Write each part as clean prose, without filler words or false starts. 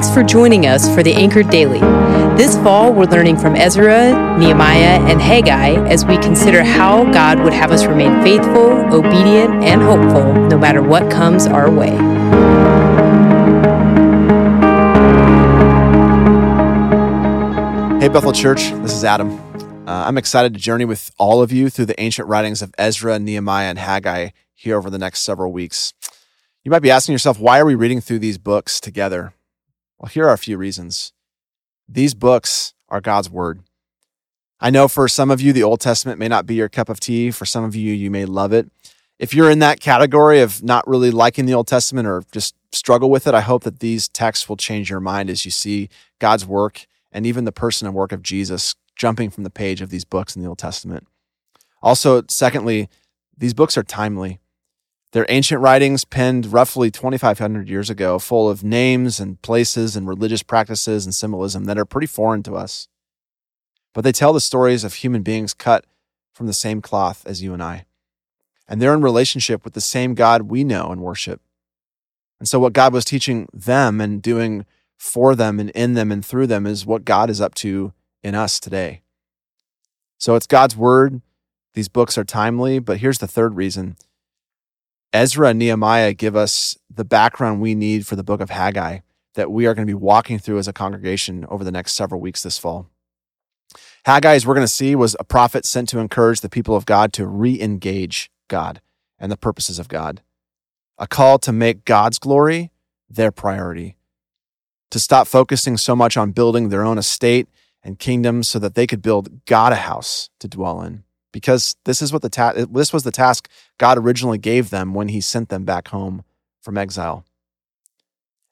Thanks for joining us for the Anchored Daily. This fall, we're learning from Ezra, Nehemiah, and Haggai as we consider how God would have us remain faithful, obedient, and hopeful no matter what comes our way. Hey, Bethel Church, this is Adam. I'm excited to journey with all of you through the ancient writings of Ezra, Nehemiah, and Haggai here over the next several weeks. You might be asking yourself, why are we reading through these books together? Well, here are a few reasons. These books are God's word. I know for some of you, the Old Testament may not be your cup of tea. For some of you, you may love it. If you're in that category of not really liking the Old Testament or just struggle with it, I hope that these texts will change your mind as you see God's work and even the person and work of Jesus jumping from the page of these books in the Old Testament. Also, secondly, these books are timely. They're ancient writings penned roughly 2,500 years ago, full of names and places and religious practices and symbolism that are pretty foreign to us. But they tell the stories of human beings cut from the same cloth as you and I. And they're in relationship with the same God we know and worship. And so what God was teaching them and doing for them and in them and through them is what God is up to in us today. So it's God's word. These books are timely, but here's the third reason. Ezra and Nehemiah give us the background we need for the book of Haggai that we are going to be walking through as a congregation over the next several weeks this fall. Haggai, as we're going to see, was a prophet sent to encourage the people of God to re-engage God and the purposes of God. A call to make God's glory their priority. To stop focusing so much on building their own estate and kingdom so that they could build God a house to dwell in. Because this was the task God originally gave them when he sent them back home from exile.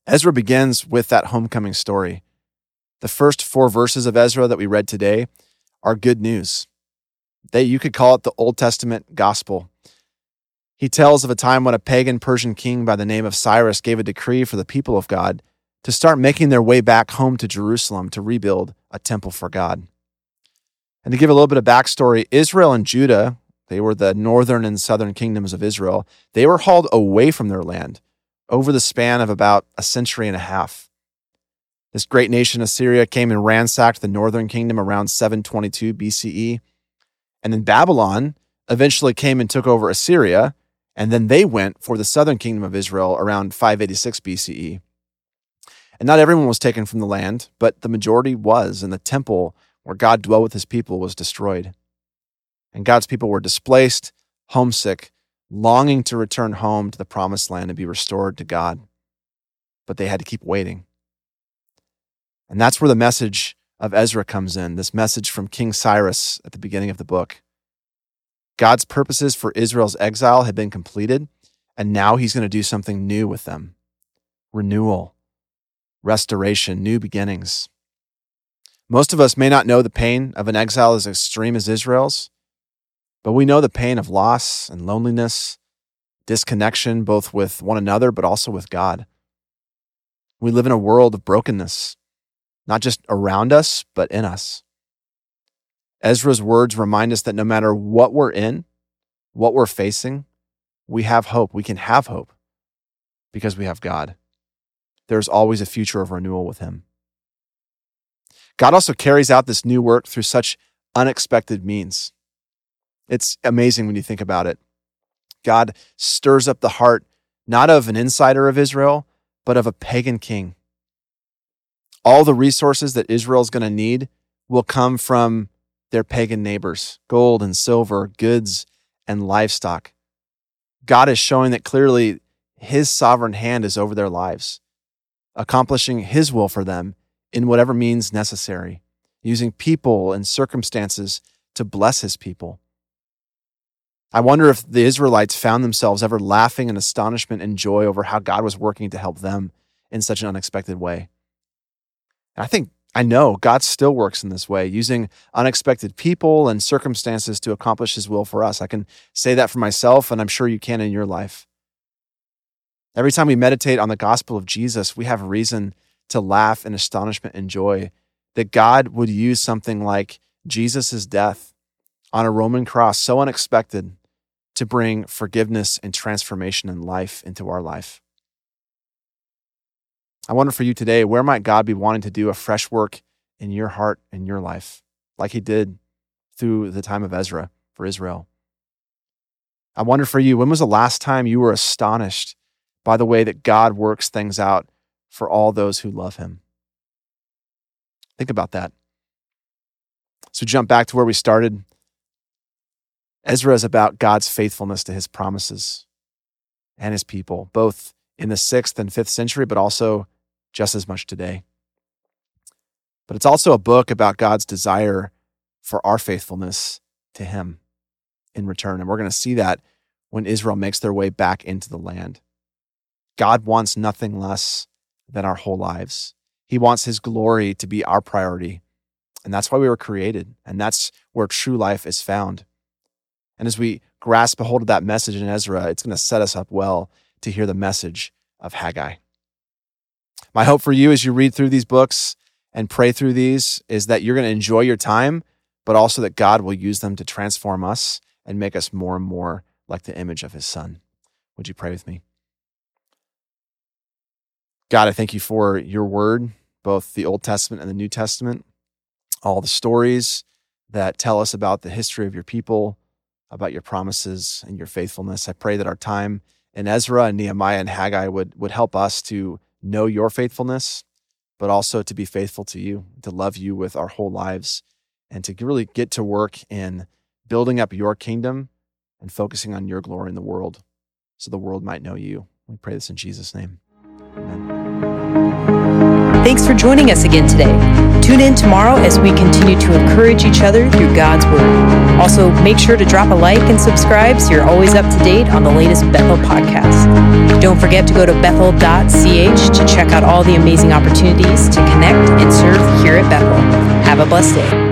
Ezra begins with that homecoming story. The first four verses of Ezra that we read today are good news. You could call it the Old Testament gospel. He tells of a time when a pagan Persian king by the name of Cyrus gave a decree for the people of God to start making their way back home to Jerusalem to rebuild a temple for God. And to give a little bit of backstory, Israel and Judah, they were the northern and southern kingdoms of Israel, they were hauled away from their land over the span of about a century and a half. This great nation, Assyria, came and ransacked the northern kingdom around 722 BCE. And then Babylon eventually came and took over Assyria, and then they went for the southern kingdom of Israel around 586 BCE. And not everyone was taken from the land, but the majority was, and the temple where God dwelt with his people was destroyed. And God's people were displaced, homesick, longing to return home to the promised land and be restored to God. But they had to keep waiting. And that's where the message of Ezra comes in, this message from King Cyrus at the beginning of the book. God's purposes for Israel's exile had been completed, and now he's going to do something new with them. Renewal, restoration, new beginnings. Most of us may not know the pain of an exile as extreme as Israel's, but we know the pain of loss and loneliness, disconnection, both with one another, but also with God. We live in a world of brokenness, not just around us, but in us. Ezra's words remind us that no matter what we're in, what we're facing, we have hope. We can have hope because we have God. There's always a future of renewal with him. God also carries out this new work through such unexpected means. It's amazing when you think about it. God stirs up the heart, not of an insider of Israel, but of a pagan king. All the resources that Israel's going to need will come from their pagan neighbors, gold and silver, goods and livestock. God is showing that clearly his sovereign hand is over their lives, accomplishing his will for them in whatever means necessary, using people and circumstances to bless his people. I wonder if the Israelites found themselves ever laughing in astonishment and joy over how God was working to help them in such an unexpected way. And I know God still works in this way, using unexpected people and circumstances to accomplish his will for us. I can say that for myself, and I'm sure you can in your life. Every time we meditate on the gospel of Jesus, we have reason to laugh in astonishment and joy that God would use something like Jesus' death on a Roman cross, so unexpected, to bring forgiveness and transformation and life into our life. I wonder for you today, where might God be wanting to do a fresh work in your heart and your life, like he did through the time of Ezra for Israel? I wonder for you, when was the last time you were astonished by the way that God works things out for all those who love him? Think about that. So jump back to where we started. Ezra is about God's faithfulness to his promises and his people, both in the 6th and 5th century, but also just as much today. But it's also a book about God's desire for our faithfulness to him in return. And we're going to see that when Israel makes their way back into the land. God wants nothing less than our whole lives. He wants his glory to be our priority. And that's why we were created. And that's where true life is found. And as we grasp a hold of that message in Ezra, it's going to set us up well to hear the message of Haggai. My hope for you as you read through these books and pray through these is that you're going to enjoy your time, but also that God will use them to transform us and make us more and more like the image of his son. Would you pray with me? God, I thank you for your word, both the Old Testament and the New Testament, all the stories that tell us about the history of your people, about your promises and your faithfulness. I pray that our time in Ezra and Nehemiah and Haggai would help us to know your faithfulness, but also to be faithful to you, to love you with our whole lives, and to really get to work in building up your kingdom and focusing on your glory in the world so the world might know you. We pray this in Jesus' name. Amen. Thanks for joining us again today. Tune in tomorrow as we continue to encourage each other through God's word. Also, make sure to drop a like and subscribe so you're always up to date on the latest Bethel podcast. Don't forget to go to Bethel.ch to check out all the amazing opportunities to connect and serve here at Bethel. Have a blessed day.